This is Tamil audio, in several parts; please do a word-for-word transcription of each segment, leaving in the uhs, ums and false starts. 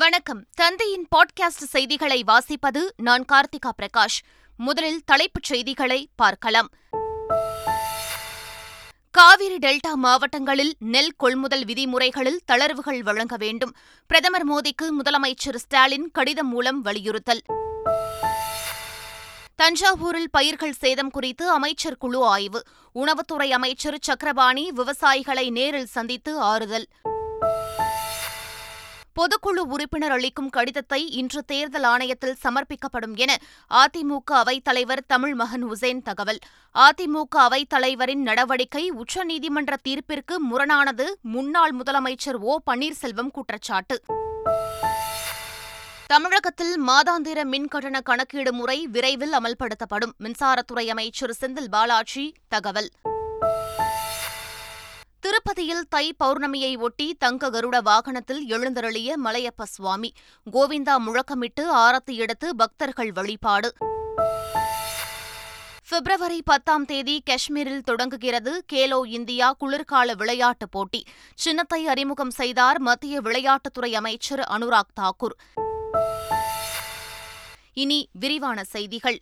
வணக்கம். தந்தையின் பாட்காஸ்ட் செய்திகளை வாசிப்பது நான் கார்த்திகா பிரகாஷ். முதலில் தலைப்புச் செய்திகளை பார்க்கலாம். காவிரி டெல்டா மாவட்டங்களில் நெல் கொள்முதல் விதிமுறைகளில் தளர்வுகள் வழங்க வேண்டும். பிரதமர் மோடிக்கு முதலமைச்சர் ஸ்டாலின் கடிதம் மூலம் வலியுறுத்தல். தஞ்சாவூரில் பயிர்கள் சேதம் குறித்து அமைச்சர் குழு ஆய்வு. உணவுத்துறை அமைச்சர் சக்கரபாணி விவசாயிகளை நேரில் சந்தித்து ஆறுதல். பொதுக்குழு உறுப்பினர் அளிக்கும் கடிதத்தை இன்று தேர்தல் ஆணையத்தில் சமர்ப்பிக்கப்படும் என அதிமுக அவைத்தலைவர் தமிழ்மகன் ஹுசேன் தகவல். அதிமுக அவைத்தலைவரின் நடவடிக்கை உச்சநீதிமன்ற தீர்ப்பிற்கு முரணானது. முன்னாள் முதலமைச்சர் ஓ பன்னீர்செல்வம் குற்றச்சாட்டு. தமிழகத்தில் மாதாந்திர மின்கட்டண கணக்கீடு முறை விரைவில் அமல்படுத்தப்படும். மின்சாரத்துறை அமைச்சர் செந்தில் பாலாஜி தகவல். திருப்பதியில் தை பௌர்ணமியை ஒட்டி தங்க கருட வாகனத்தில் எழுந்தருளிய மலையப்ப சுவாமி. கோவிந்தா முழக்கமிட்டு ஆரத்தி எடுத்து பக்தர்கள் வழிபாடு. பிப்ரவரி பத்தாம் தேதி காஷ்மீரில் தொடங்குகிறது கேலோ இந்தியா குளிர்கால விளையாட்டுப் போட்டி. சின்னத்தை அறிமுகம் செய்தார் மத்திய விளையாட்டுத்துறை அமைச்சர் அனுராக் தாக்கூர். இனி விரிவான செய்திகள்.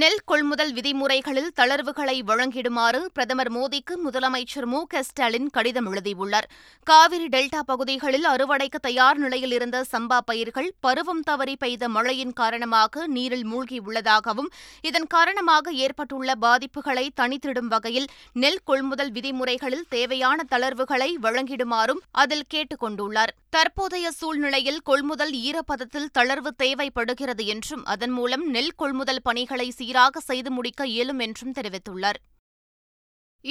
நெல் கொள்முதல் விதிமுறைகளில் தளர்வுகளை வழங்கிடுமாறு பிரதமர் மோடிக்கு முதலமைச்சர் மு க ஸ்டாலின் கடிதம் எழுதியுள்ளார். காவிரி டெல்டா பகுதிகளில் அறுவடைக்கு தயார் நிலையில் இருந்த சம்பா பயிர்கள் பருவம் தவறி பெய்த மழையின் காரணமாக நீரில் மூழ்கியுள்ளதாகவும் இதன் காரணமாக ஏற்பட்டுள்ள பாதிப்புகளை தணித்திடும் வகையில் நெல் கொள்முதல் விதிமுறைகளில் தேவையான தளர்வுகளை வழங்கிடுமாறும் அதில் கேட்டுக் கொண்டுள்ளார். தற்போதைய சூழ்நிலையில் கொள்முதல் ஈரப்பதத்தில் தளர்வு தேவைப்படுகிறது என்றும் அதன் மூலம் நெல் கொள்முதல் பணிகளை சீராக செய்து முடிக்க இயலும் என்றும் தெரிவித்துள்ளார்.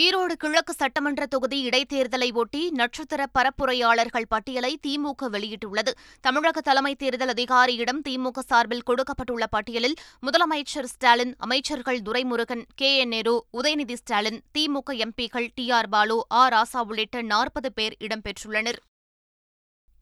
ஈரோடு கிழக்கு சட்டமன்ற தொகுதி இடைத்தேர்தலை ஒட்டி நட்சத்திர பரப்புரையாளர்கள் பட்டியலை திமுக வெளியிட்டுள்ளது. தமிழக தலைமை தேர்தல் அதிகாரியிடம் திமுக சார்பில் கொடுக்கப்பட்டுள்ள பட்டியலில் முதலமைச்சர் ஸ்டாலின், அமைச்சர்கள் துரைமுருகன், கே என் நேரு, உதயநிதி ஸ்டாலின், திமுக எம்பிக்கள் டி ஆர் பாலு, ஆ ராசா உள்ளிட்ட நாற்பது பேர் இடம்பெற்றுள்ளனர்.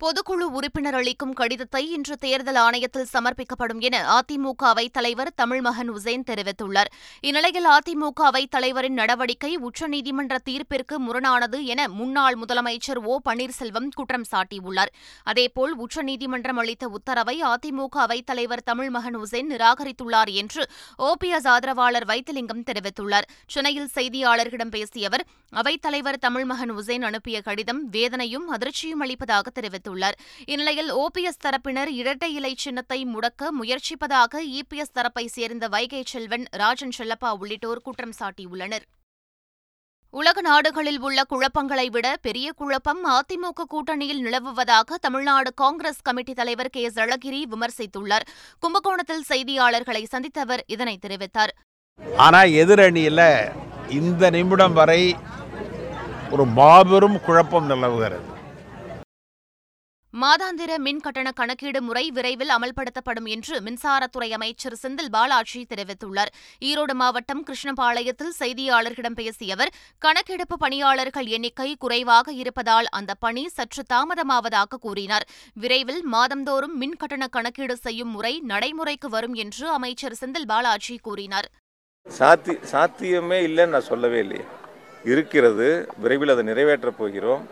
பொதுக்குழு உறுப்பினர் அளிக்கும் கடிதத்தை இன்று தேர்தல் ஆணையத்தில் சமர்ப்பிக்கப்படும் என அதிமுக அவைத்தலைவர் தமிழ்மகன் ஹுசேன் தெரிவித்துள்ளார். இந்நிலையில் அதிமுக அவைத்தலைவரின் நடவடிக்கை உச்சநீதிமன்ற தீர்ப்பிற்கு முரணானது என முன்னாள் முதலமைச்சர் ஓ பன்னீர்செல்வம் குற்றம் சாட்டியுள்ளார். அதேபோல் உச்சநீதிமன்றம் அளித்த உத்தரவை அதிமுக அவைத்தலைவர் தமிழ்மகன் ஹுசேன் நிராகரித்துள்ளார் என்று ஓபிஎஸ் ஆதரவாளர் வைத்திலிங்கம் தெரிவித்துள்ளார். சென்னையில் செய்தியாளர்களிடம் பேசிய அவர், அவைத்தலைவர் தமிழ்மகன் ஹுசேன் அனுப்பிய கடிதம் வேதனையும் அதிர்ச்சியும் அளிப்பதாக தெரிவித்துள்ளார். இந்நிலையில் ஓபிஎஸ் தரப்பினர் இரட்டை இலை சின்னத்தை முடக்க முயற்சிப்பதாக இபிஎஸ் தரப்பை சேர்ந்த வைகே செல்வன் ராஜன் செல்லப்பா உள்ளிட்டோர் குற்றம் சாட்டியுள்ளனர். உலக நாடுகளில் உள்ள குழப்பங்களை விட பெரிய குழப்பம் அதிமுக கூட்டணியில் நிலவுவதாக தமிழ்நாடு காங்கிரஸ் கமிட்டி தலைவர் கே எஸ் அழகிரி விமர்சித்துள்ளார். கும்பகோணத்தில் செய்தியாளர்களை சந்தித்த அவர் இதனை தெரிவித்தார். ஆனால் எதிரணியில் இந்த நிமிடம் வரை ஒரு மாபெரும் குழப்பம் நிலவுகிறது. மாதாந்திர மின்கட்டண கணக்கீடு முறை விரைவில் அமல்படுத்தப்படும் என்று மின்சாரத்துறை அமைச்சர் செந்தில் பாலாஜி தெரிவித்துள்ளார். ஈரோடு மாவட்டம் கிருஷ்ணபாளையத்தில் செய்தியாளர்களிடம் பேசிய அவர், கணக்கெடுப்பு பணியாளர்கள் எண்ணிக்கை குறைவாக இருப்பதால் அந்த பணி சற்று தாமதமாவதாக கூறினார். விரைவில் மாதந்தோறும் மின்கட்டண கணக்கீடு செய்யும் முறை நடைமுறைக்கு வரும் என்று அமைச்சர் செந்தில் பாலாஜி கூறினார். சாத்தியமே இல்லைன்னு நான் சொல்லவே இல்லையே, இருக்கிறது. விரைவில் அதை நிறைவேற்றப் போகிறோம்.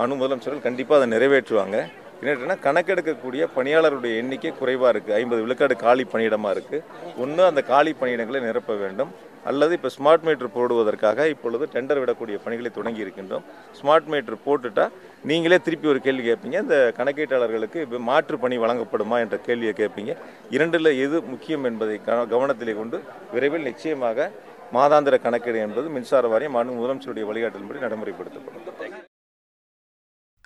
மனு முதலமைச்சர்கள் கண்டிப்பாக அதை நிறைவேற்றுவாங்க. என்னட்டுன்னா கணக்கெடுக்கக்கூடிய பணியாளருடைய எண்ணிக்கை குறைவாக இருக்குது. ஐம்பது விழுக்காடு காலி பணியிடமாக இருக்குது. ஒன்று, அந்த காலி பணியிடங்களை நிரப்ப வேண்டும். அல்லது இப்போ ஸ்மார்ட் மீட்டர் போடுவதற்காக இப்பொழுது டெண்டர் விடக்கூடிய பணிகளை தொடங்கி இருக்கின்றோம். ஸ்மார்ட் மீட்டர் போட்டுட்டா நீங்களே திருப்பி ஒரு கேள்வி கேட்பீங்க, இந்த கணக்கீட்டாளர்களுக்கு இப்போ மாற்று பணி வழங்கப்படுமா என்ற கேள்வியை கேட்பீங்க. இரண்டில் எது முக்கியம் என்பதை கவனத்திலே கொண்டு விரைவில் நிச்சயமாக மாதாந்திர கணக்கீடு என்பது மின்சார வாரியம் மனு முதலமைச்சருடைய வழிகாட்டலின்படி நடைமுறைப்படுத்தப்படும்.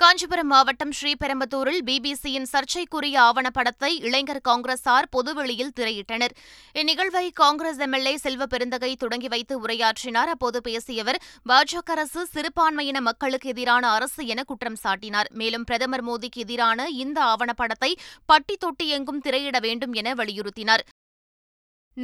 காஞ்சிபுரம் மாவட்டம் ஸ்ரீபெரும்புதூரில் பிபிசியின் சர்ச்சைக்குரிய ஆவணப்படத்தை இளைஞர் காங்கிரசார் பொதுவெளியில் திரையிட்டனர். இந்நிகழ்வை காங்கிரஸ் எம்எல்ஏ செல்வ பெருந்தகை தொடங்கி வைத்து உரையாற்றினார். அப்போது பேசிய அவர், பாஜக அரசு சிறுபான்மையின மக்களுக்கு எதிரான அரசு என குற்றம் சாட்டினார். மேலும் பிரதமர் மோடிக்கு எதிரான இந்த ஆவணப்படத்தை பட்டி தொட்டி எங்கும் திரையிட வேண்டும் என வலியுறுத்தினார்.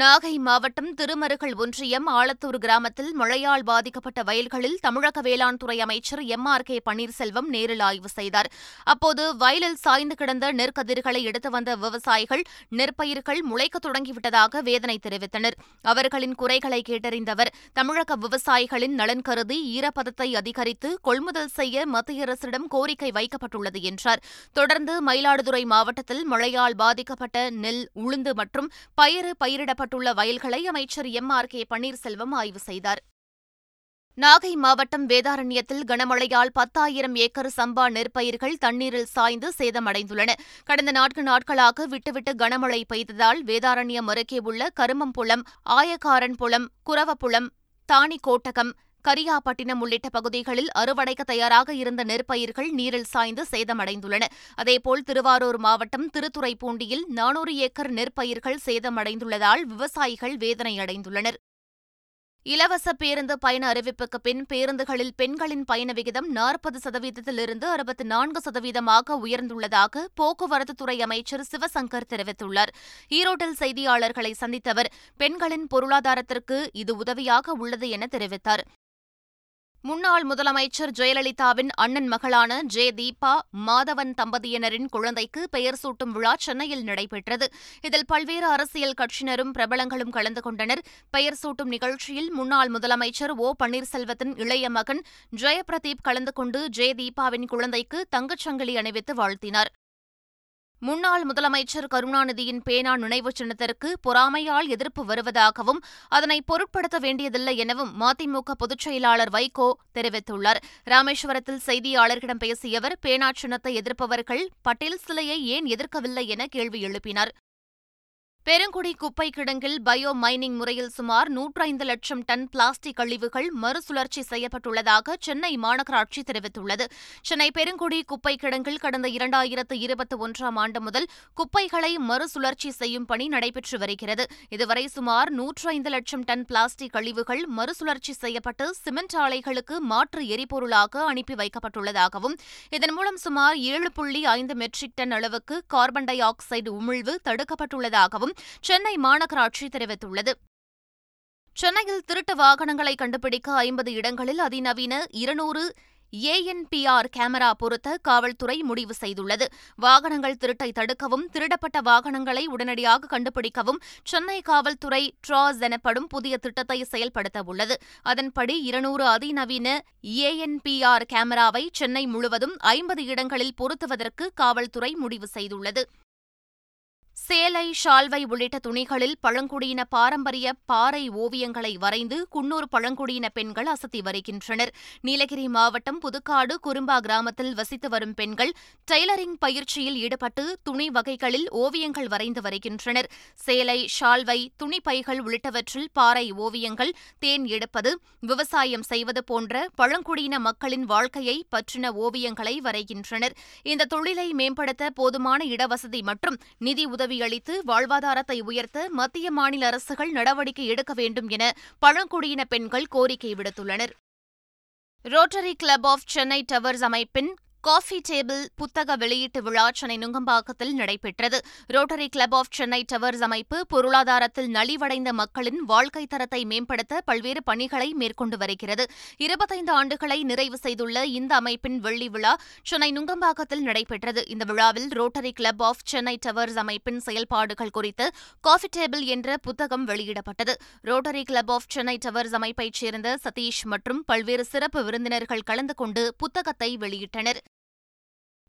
நாகை மாவட்டம் திருமருகல் ஒன்றியம் ஆலத்தூர் கிராமத்தில் மழையால் பாதிக்கப்பட்ட வயல்களில் தமிழக வேளாண் துறை அமைச்சர் எம் ஆர் கே பன்னீர்செல்வம் நேரில் ஆய்வு செய்தார். அப்போது வயலில் சாய்ந்து கிடந்த நெற்கதிர்களை எடுத்து வந்த விவசாயிகள் நெற்பயிர்கள் முளைக்க தொடங்கிவிட்டதாக வேதனை தெரிவித்தனர். அவர்களின் குறைகளை கேட்டறிந்த அவர் தமிழக விவசாயிகளின் நலன் கருதி ஈரப்பதத்தை அதிகரித்து கொள்முதல் செய்ய மத்திய அரசிடம் கோரிக்கை வைக்கப்பட்டுள்ளது என்றார். தொடர்ந்து மயிலாடுதுறை மாவட்டத்தில் மழையால் பாதிக்கப்பட்ட நெல், உளுந்து மற்றும் பயறு பயிரிட பட்டுள்ள வயல்களை அமைச்சர் எம் ஆர் கே பன்னீர்செல்வம் ஆய்வு செய்தார். நாகை மாவட்டம் வேதாரண்யத்தில் கனமழையால் பத்தாயிரம் ஏக்கர் சம்பா நெற்பயிர்கள் தண்ணீரில் சாய்ந்து சேதமடைந்துள்ளன. கடந்த நான்கு நாட்களாக விட்டுவிட்டு கனமழை பெய்ததால் வேதாரண்யம் அருகே உள்ள கருமம்புலம், ஆயக்காரன்புலம், குரவப்புலம், தாணிக்கோட்டகம், கரியாப்பட்டினம் உள்ளிட்ட பகுதிகளில் அறுவடைக்க தயாராக இருந்த நெற்பயிர்கள் நீரில் சாய்ந்து சேதமடைந்துள்ளன. அதேபோல் திருவாரூர் மாவட்டம் திருத்துறைப்பூண்டியில் நானூறு ஏக்கர் நெற்பயிர்கள் சேதமடைந்துள்ளதால் விவசாயிகள் வேதனையடைந்துள்ளனர். இலவச பேருந்து பயண அறிவிப்புக்கு பின் பேருந்துகளில் பெண்களின் பயண விகிதம் நாற்பது சதவீதத்திலிருந்து அறுபத்தி நான்கு சதவீதமாக உயர்ந்துள்ளதாக போக்குவரத்துத்துறை அமைச்சர் சிவசங்கர் தெரிவித்துள்ளார். ஈரோட்டில் செய்தியாளர்களை சந்தித்த அவர் பெண்களின் பொருளாதாரத்திற்கு இது உதவியாக உள்ளது என தெரிவித்தார். முன்னாள் முதலமைச்சர் ஜெயலலிதாவின் அண்ணன் மகளான ஜெயதீபா மாதவன் தம்பதியினரின் குழந்தைக்கு பெயர் சூட்டும் விழா சென்னையில் நடைபெற்றது. இதில் பல்வேறு அரசியல் கட்சியினரும் பிரபலங்களும் கலந்து கொண்டனர். பெயர் சூட்டும் நிகழ்ச்சியில் முன்னாள் முதலமைச்சர் ஓ பன்னீர்செல்வத்தின் இளைய மகன் ஜெயபிரதீப் கலந்து கொண்டு ஜெயதீபாவின் குழந்தைக்கு தங்கச்சங்கிலி அணிவித்து வாழ்த்தினார். முன்னாள் முதலமைச்சர் கருணாநிதியின் பேனா நினைவுச் சின்னத்திற்கு பொறாமையால் எதிர்ப்பு வருவதாகவும் அதனை பொருட்படுத்த வேண்டியதில்லை எனவும் மதிமுக பொதுச் செயலாளர் வைகோ தெரிவித்துள்ளார். ராமேஸ்வரத்தில் செய்தியாளர்களிடம் பேசிய அவர் பேனா சின்னத்தை எதிர்ப்பவர்கள் பட்டேல் சிலையை ஏன் எதிர்க்கவில்லை என கேள்வி எழுப்பினார். பெருங்குடி குப்பை கிடங்கில் பயோ மைனிங் முறையில் சுமார் நூற்றைந்து லட்சம் டன் பிளாஸ்டிக் கழிவுகள் மறுசுழற்சி செய்யப்பட்டுள்ளதாக சென்னை மாநகராட்சி தெரிவித்துள்ளது. சென்னை பெருங்குடி குப்பை கிடங்கில் கடந்த இரண்டாயிரத்து இருபத்தி ஒன்றாம் ஆண்டு முதல் குப்பைகளை மறுசுழற்சி செய்யும் பணி நடைபெற்று வருகிறது. இதுவரை சுமார் நூற்றைந்து லட்சம் டன் பிளாஸ்டிக் கழிவுகள் மறுசுழற்சி செய்யப்பட்டு சிமெண்ட் ஆலைகளுக்கு மாற்று எரிபொருளாக அனுப்பி வைக்கப்பட்டுள்ளதாகவும் இதன் மூலம் சுமார் ஏழு புள்ளி ஐந்து மெட்ரிக் டன் அளவுக்கு கார்பன் டை ஆக்சைடு உமிழ்வு தடுக்கப்பட்டுள்ளதாகவும் சென்னை மாநகராட்சி தெரிவித்துள்ளது. சென்னையில் திருட்டு வாகனங்களை கண்டுபிடிக்க ஐம்பது இடங்களில் அதிநவீன இருநூறு A N P R camera பொருத்த காவல்துறை முடிவு செய்துள்ளது. வாகனங்கள் திருட்டை தடுக்கவும் திருடப்பட்ட வாகனங்களை உடனடியாக கண்டுபிடிக்கவும் சென்னை காவல்துறை ட்ராஸ் எனப்படும் புதிய திட்டத்தை செயல்படுத்த உள்ளது. அதன்படி இருநூறு அதிநவீன ஏ என் பி ஆர் கேமராவை சென்னை முழுவதும் ஐம்பது இடங்களில் பொருத்துவதற்கு காவல்துறை முடிவு செய்துள்ளது. சேலை, ஷால்வை உள்ளிட்ட துணிகளில் பழங்குடியின பாரம்பரிய பாறை ஓவியங்களை வரைந்து குன்னூர் பழங்குடியின பெண்கள் அசத்தி வருகின்றனர். நீலகிரி மாவட்டம் புதுக்காடு குறும்பா கிராமத்தில் வசித்து வரும் பெண்கள் டெய்லரிங் பயிற்சியில் ஈடுபட்டு துணி வகைகளில் ஓவியங்கள் வரைந்து வருகின்றனர். சேலை, ஷால்வை, துணிப்பைகள் உள்ளிட்டவற்றில் பாறை ஓவியங்கள், தேன் எடுப்பது, விவசாயம் செய்வது போன்ற பழங்குடியின மக்களின் வாழ்க்கையை பற்றின ஓவியங்களை வரைகின்றனர். இந்த தொழிலை மேம்படுத்த போதுமான இடவசதி மற்றும் நிதி உதவி அளித்து வாழ்வாதாரத்தை உயர்த்த மத்திய மாநில அரசுகள் நடவடிக்கை எடுக்க வேண்டும் என பழங்குடியின பெண்கள் கோரிக்கை விடுத்துள்ளனர். Rotary club of Chennai towers அமைப்பின் காஃபி டேபிள் புத்தக வெளியீட்டு விழா சென்னை நுங்கம்பாக்கத்தில் நடைபெற்றது. Rotary club of Chennai towers அமைப்பு பொருளாதாரத்தில் நலிவடைந்த மக்களின் வாழ்க்கை தரத்தை மேம்படுத்த பல்வேறு பணிகளை மேற்கொண்டு வருகிறது. இருபத்தைந்து ஆண்டுகளை நிறைவு செய்துள்ள இந்த அமைப்பின் வெள்ளி விழா சென்னை நுங்கம்பாக்கத்தில் நடைபெற்றது. இந்த விழாவில் rotary club of Chennai towers அமைப்பின் செயல்பாடுகள் குறித்து காஃபி டேபிள் என்ற புத்தகம் வெளியிடப்பட்டது. Rotary club of Chennai towers அமைப்பைச் சேர்ந்த சதீஷ் மற்றும் பல்வேறு சிறப்பு விருந்தினர்கள் கலந்து கொண்டு புத்தகத்தை வெளியிட்டனர்.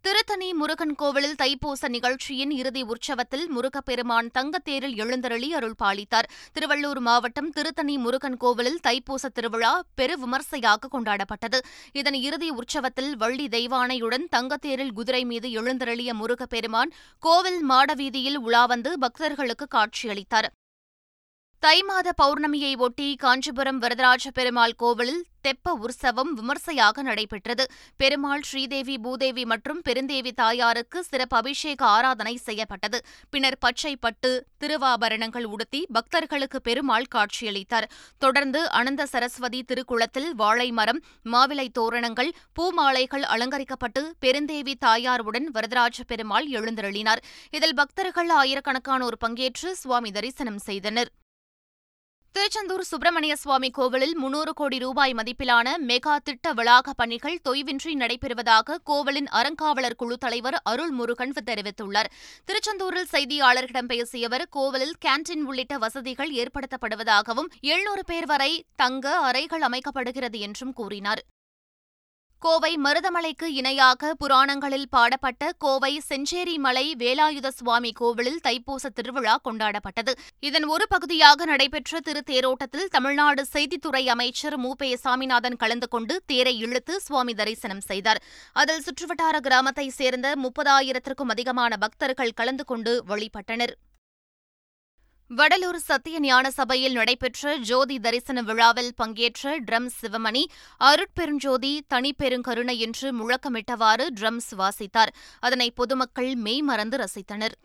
திருத்தணி முருகன் கோவிலில் தைப்பூச நிகழ்ச்சியின் இறுதி உற்சவத்தில் முருகப்பெருமான் தங்கத்தேரில் எழுந்தருளி அருள் பாலித்தார். திருவள்ளூர் மாவட்டம் திருத்தணி முருகன் கோவிலில் தைப்பூச திருவிழா பெருவிமர்சையாக கொண்டாடப்பட்டது. இதன் இறுதி உற்சவத்தில் வள்ளி தெய்வானையுடன் தங்கத்தேரில் குதிரை மீது எழுந்தருளிய முருகப்பெருமான் கோவில் மாடவீதியில் உலாவந்து பக்தர்களுக்கு காட்சியளித்தார். தை மாத பௌர்ணமியை ஒட்டி காஞ்சிபுரம் வரதராஜ பெருமாள் கோவிலில் தெப்ப உற்சவம் விமர்சையாக நடைபெற்றது. பெருமாள் ஸ்ரீதேவி, பூதேவி மற்றும் பெருந்தேவி தாயாருக்கு சிறப்பு அபிஷேக ஆராதனை செய்யப்பட்டது. பின்னர் பச்சை பட்டு, திருவாபரணங்கள் உடுத்தி பக்தர்களுக்கு பெருமாள் காட்சியளித்தார். தொடர்ந்து அனந்த சரஸ்வதி திருக்குளத்தில் வாழை மரம், மாவிலை தோரணங்கள், பூமாலைகள் அலங்கரிக்கப்பட்டு பெருந்தேவி தாயாருடன் வரதராஜ பெருமாள் எழுந்தருளினார். இதில் பக்தர்கள் ஆயிரக்கணக்கானோர் பங்கேற்று சுவாமி தரிசனம் செய்தனர். திருச்செந்தூர் சுப்பிரமணிய சுவாமி கோவிலில் முன்னூறு கோடி ரூபாய் மதிப்பிலான மெகா திட்ட வளாக பணிகள் தொய்வின்றி நடைபெறுவதாக கோவிலின் அறங்காவலர் குழு தலைவர் அருள் முருகன் தெரிவித்துள்ளார். திருச்செந்தூரில் செய்தியாளர்களிடம் பேசிய அவர் கோவிலில் கேண்டீன் உள்ளிட்ட வசதிகள் ஏற்படுத்தப்படுவதாகவும் எழுநூறு பேர் வரை தங்க அறைகள் அமைக்கப்படுகிறது என்றும் கூறினார். கோவை மருதமலைக்கு இணையாக புராணங்களில் பாடப்பட்ட கோவை செஞ்சேரி மலை வேலாயுத சுவாமி கோவிலில் தைப்பூச திருவிழா கொண்டாடப்பட்டது. இதன் ஒரு பகுதியாக நடைபெற்ற திருத்தேரோட்டத்தில் தமிழ்நாடு செய்தித்துறை அமைச்சர் மூப்பைய சாமிநாதன் கலந்து கொண்டு தேரை இழுத்து சுவாமி தரிசனம் செய்தார். அதில் சுற்றுவட்டார கிராமத்தைச் சேர்ந்த முப்பதாயிரத்திற்கும் அதிகமான பக்தர்கள் கலந்து கொண்டு வழிபட்டனர். வடலூர் சத்திய ஞான சபையில் நடைபெற்ற ஜோதி தரிசன விழாவில் பங்கேற்ற ட்ரம் சிவமணி அருட்பெருஞ்சோதி தனிப்பெருங்கருணை என்று முழக்கமிட்டவாறு ட்ரம்ஸ் வாசித்தார். அதனை பொதுமக்கள் மெய்மறந்து ரசித்தனர்.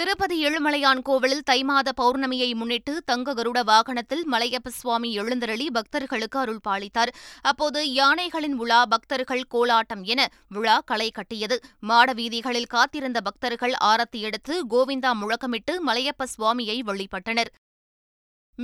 திருப்பதி ஏழுமலையான் கோவிலில் தை மாத பௌர்ணமியை முன்னிட்டு தங்க கருட வாகனத்தில் மலையப்ப சுவாமி எழுந்தருளி பக்தர்களுக்கு அருள் பாலித்தார். அப்போது யானைகளின் உலா, பக்தர்கள் கோலாட்டம் என விழா களை கட்டியது. மாட வீதிகளில் காத்திருந்த பக்தர்கள் ஆரத்தி எடுத்து கோவிந்தா முழக்கமிட்டு மலையப்ப சுவாமியை வழிபட்டனர்.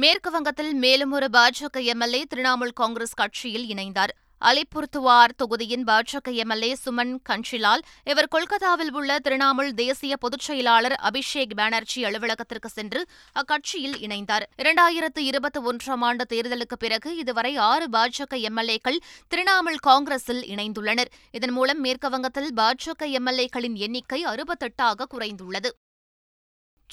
மேற்குவங்கத்தில் மேலும் ஒரு பாஜக எம்எல்ஏ திரிணாமுல் காங்கிரஸ் கட்சியில் இணைந்தார். அலிபுர்துவார் தொகுதியின் பாஜக எம்எல்ஏ சுமன் கன்ஷிலால். இவர் கொல்கத்தாவில் உள்ள திரிணாமுல் தேசிய பொதுச் செயலாளர் அபிஷேக் பானர்ஜி அலுவலகத்திற்கு சென்று அக்கட்சியில் இணைந்தார். இரண்டாயிரத்து இருபத்தி ஒன்றாம் ஆண்டு தேர்தலுக்கு பிறகு இதுவரை ஆறு பாஜக எம்எல்ஏக்கள் திரிணாமுல் காங்கிரஸில் இணைந்துள்ளனர். இதன் மூலம் மேற்குவங்கத்தில் பாஜக எம்எல்ஏக்களின் எண்ணிக்கை அறுபத்தெட்டாக குறைந்துள்ளது.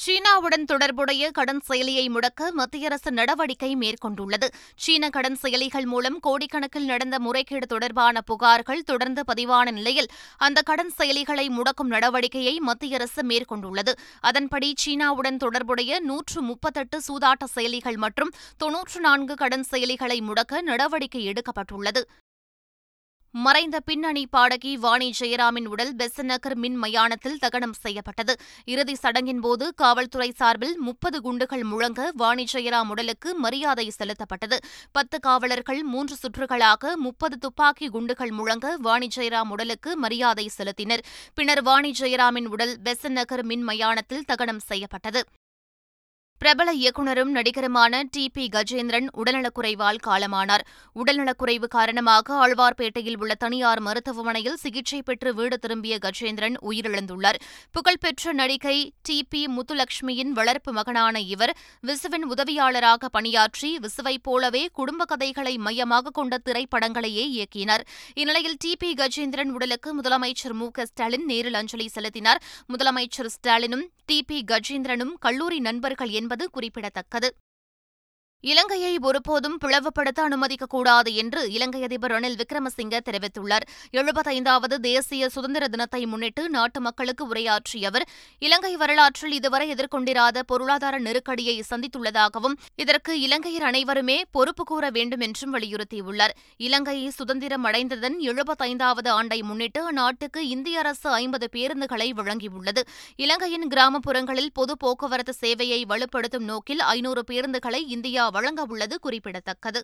சீனாவுடன் தொடர்புடைய கடன் செயலியை முடக்க மத்திய அரசு நடவடிக்கை மேற்கொண்டுள்ளது. சீன கடன் செயலிகள் மூலம் கோடிக்கணக்கில் நடந்த முறைகேடு தொடர்பான புகார்கள் தொடர்ந்து பதிவான நிலையில் அந்த கடன் செயலிகளை முடக்கும் நடவடிக்கையை மத்திய அரசு மேற்கொண்டுள்ளது. அதன்படி சீனாவுடன் தொடர்புடைய நூற்று முப்பத்தெட்டு சூதாட்ட செயலிகள் மற்றும் தொன்னூற்று நான்கு கடன் செயலிகளை முடக்க நடவடிக்கை எடுக்கப்பட்டுள்ளது. மறைந்த பின்னணி பாடகி வாணி ஜெயராமின் உடல் பெசநகர் மின் மயானத்தில் தகனம் செய்யப்பட்டது. இறுதி சடங்கின்போது காவல்துறை சார்பில் முப்பது குண்டுகள் முழங்க வாணி ஜெயராம் உடலுக்கு மரியாதை செலுத்தப்பட்டது. பத்து காவலர்கள் மூன்று சுற்றுகளாக முப்பது துப்பாக்கி குண்டுகள் முழங்க வாணி ஜெயராம் உடலுக்கு மரியாதை செலுத்தினர். பின்னர் வாணி ஜெயராமின் உடல் பெசநகர் மின் மயானத்தில் தகனம் செய்யப்பட்டது. பிரபல இயக்குநரும் நடிகருமான டி பி கஜேந்திரன் உடல்நலக்குறைவால் காலமானார். உடல்நலக்குறைவு காரணமாக ஆழ்வார்பேட்டையில் உள்ள தனியார் மருத்துவமனையில் சிகிச்சை பெற்று வீடு திரும்பிய கஜேந்திரன் உயிரிழந்துள்ளார். புகழ்பெற்ற நடிகை டி பி முத்துலட்சுமியின் வளர்ப்பு மகனான இவர் விசுவின் உதவியாளராக பணியாற்றி விசுவைப் போலவே குடும்ப கதைகளை மையமாக கொண்ட திரைப்படங்களையே இயக்கினார். இந்நிலையில் டி பி கஜேந்திரன் உடலுக்கு முதலமைச்சர் மு க ஸ்டாலின் நேரில் அஞ்சலி செலுத்தினார். முதலமைச்சர் ஸ்டாலினும் டி பி கஜேந்திரனும் கல்லூரி நண்பர்கள் என்பது குறிப்பிடத்தக்கது. இலங்கையை ஒருபோதும் பிளவுபடுத்த அனுமதிக்கக்கூடாது என்று இலங்கை அதிபர் ரணில் விக்ரமசிங்க தெரிவித்துள்ளார். எழுபத்தைந்தாவது தேசிய சுதந்திர தினத்தை முன்னிட்டு நாட்டு மக்களுக்கு உரையாற்றிய அவர் இலங்கை வரலாற்றில் இதுவரை எதிர்கொண்டிராத பொருளாதார நெருக்கடியை சந்தித்துள்ளதாகவும் இதற்கு இலங்கையர் அனைவருமே பொறுப்பு கூற வேண்டும் என்றும் வலியுறுத்தியுள்ளார். இலங்கையை சுதந்திரம் அடைந்ததன் எழுபத்தைந்தாவது ஆண்டை முன்னிட்டு அந்நாட்டுக்கு இந்திய அரசு ஐம்பது பேருந்துகளை வழங்கியுள்ளது. இலங்கையின் கிராமப்புறங்களில் பொது போக்குவரத்து சேவையை வலுப்படுத்தும் நோக்கில் ஐநூறு பேருந்துகளை இந்தியா வழங்க உள்ளது குறிப்பிடத்தக்கது.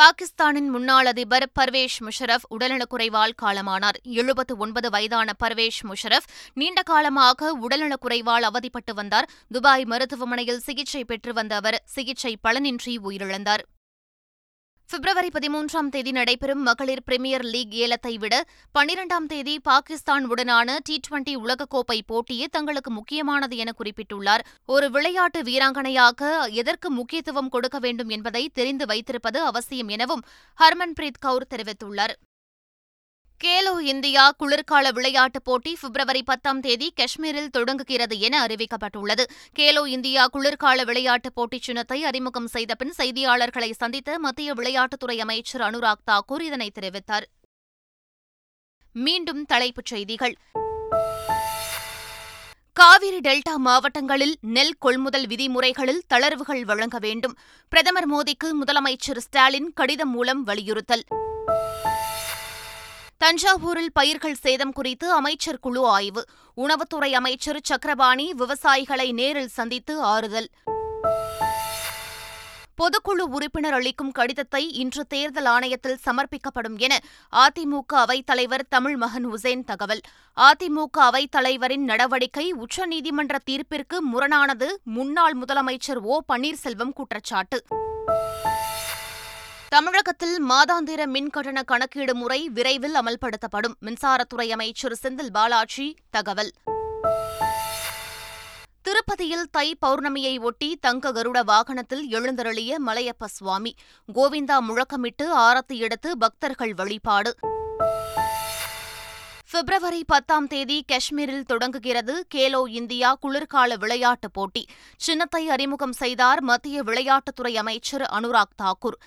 பாகிஸ்தானின் முன்னாள் அதிபர் பர்வேஷ் முஷ்ரஃப் உடல்நலக்குறைவால் காலமானார். எழுபத்து ஒன்பது வயதான பர்வேஷ் முஷ்ரஃப் நீண்டகாலமாக உடல்நலக்குறைவால் அவதிப்பட்டு வந்தார். துபாய் மருத்துவமனையில் சிகிச்சை பெற்று வந்த அவர் சிகிச்சை பலனின்றி உயிரிழந்தார். பிப்ரவரி பதிமூன்றாம் தேதி நடைபெறும் மகளிர் பிரிமியர் லீக் ஏலத்தை விட பன்னிரண்டாம் தேதி பாகிஸ்தான் உடனான டி டுவெண்டி உலகக்கோப்பை போட்டியே தங்களுக்கு முக்கியமானது என குறிப்பிட்டுள்ளார். ஒரு விளையாட்டு வீராங்கனையாக எதற்கு முக்கியத்துவம் கொடுக்க வேண்டும் என்பதை தெரிந்து வைத்திருப்பது அவசியம் எனவும் ஹர்மன் பிரீத் கௌர் தெரிவித்துள்ளார். கேலோ இந்தியா குளிர்கால விளையாட்டுப் போட்டி பிப்ரவரி பத்தாம் தேதி காஷ்மீரில் தொடங்குகிறது என அறிவிக்கப்பட்டுள்ளது. கேலோ இந்தியா குளிர்கால விளையாட்டுப் போட்டி சின்னத்தை அறிமுகம் செய்த பின் செய்தியாளர்களை சந்தித்த மத்திய விளையாட்டுத்துறை அமைச்சர் அனுராக் தாக்கூர் இதனை தெரிவித்தார். மீண்டும் தலைப்புச் செய்திகள். காவிரி டெல்டா மாவட்டங்களில் நெல் கொள்முதல் விதிமுறைகளில் தளர்வுகள் வழங்க வேண்டும். பிரதமர் மோடிக்கு முதலமைச்சர் ஸ்டாலின் கடிதம் மூலம் வலியுறுத்தல். தஞ்சாவூரில் பயிர்கள் சேதம் குறித்து அமைச்சர் குழு ஆய்வு. உணவுத்துறை அமைச்சர் சக்கரபாணி விவசாயிகளை நேரில் சந்தித்து ஆறுதல். பொதுக்குழு உறுப்பினர் அளிக்கும் கடிதத்தை இன்று தேர்தல் ஆணையத்தில் சமர்ப்பிக்கப்படும் என அதிமுக அவைத் தலைவர் தமிழ்மகன் ஹுசேன் தகவல். அதிமுக அவைத் தலைவரின் நடவடிக்கை உச்சநீதிமன்ற தீர்ப்பிற்கு முரணானது, முன்னாள் முதலமைச்சர் ஓ பன்னீர்செல்வம் குற்றச்சாட்டு. தமிழகத்தில் மாதாந்திர மின்கட்டண கணக்கீடு முறை விரைவில் அமல்படுத்தப்படும், மின்சாரத்துறை அமைச்சர் செந்தில் பாலாஜி தகவல். திருப்பதியில் தை பௌர்ணமியை ஒட்டி தங்க கருட வாகனத்தில் எழுந்தருளிய மலையப்ப சுவாமி, கோவிந்தா முழக்கமிட்டு ஆரத்தி எடுத்து பக்தர்கள் வழிபாடு. பிப்ரவரி பத்தாம் தேதி காஷ்மீரில் தொடங்குகிறது கேலோ இந்தியா குளிர்கால விளையாட்டுப் போட்டி. சின்னத்தை அறிமுகம் செய்தார் மத்திய விளையாட்டுத்துறை அமைச்சர் அனுராக் தாக்கூர்.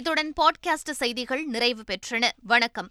இத்துடன் பாட்காஸ்ட் செய்திகள் நிறைவு பெற்றன. வணக்கம்.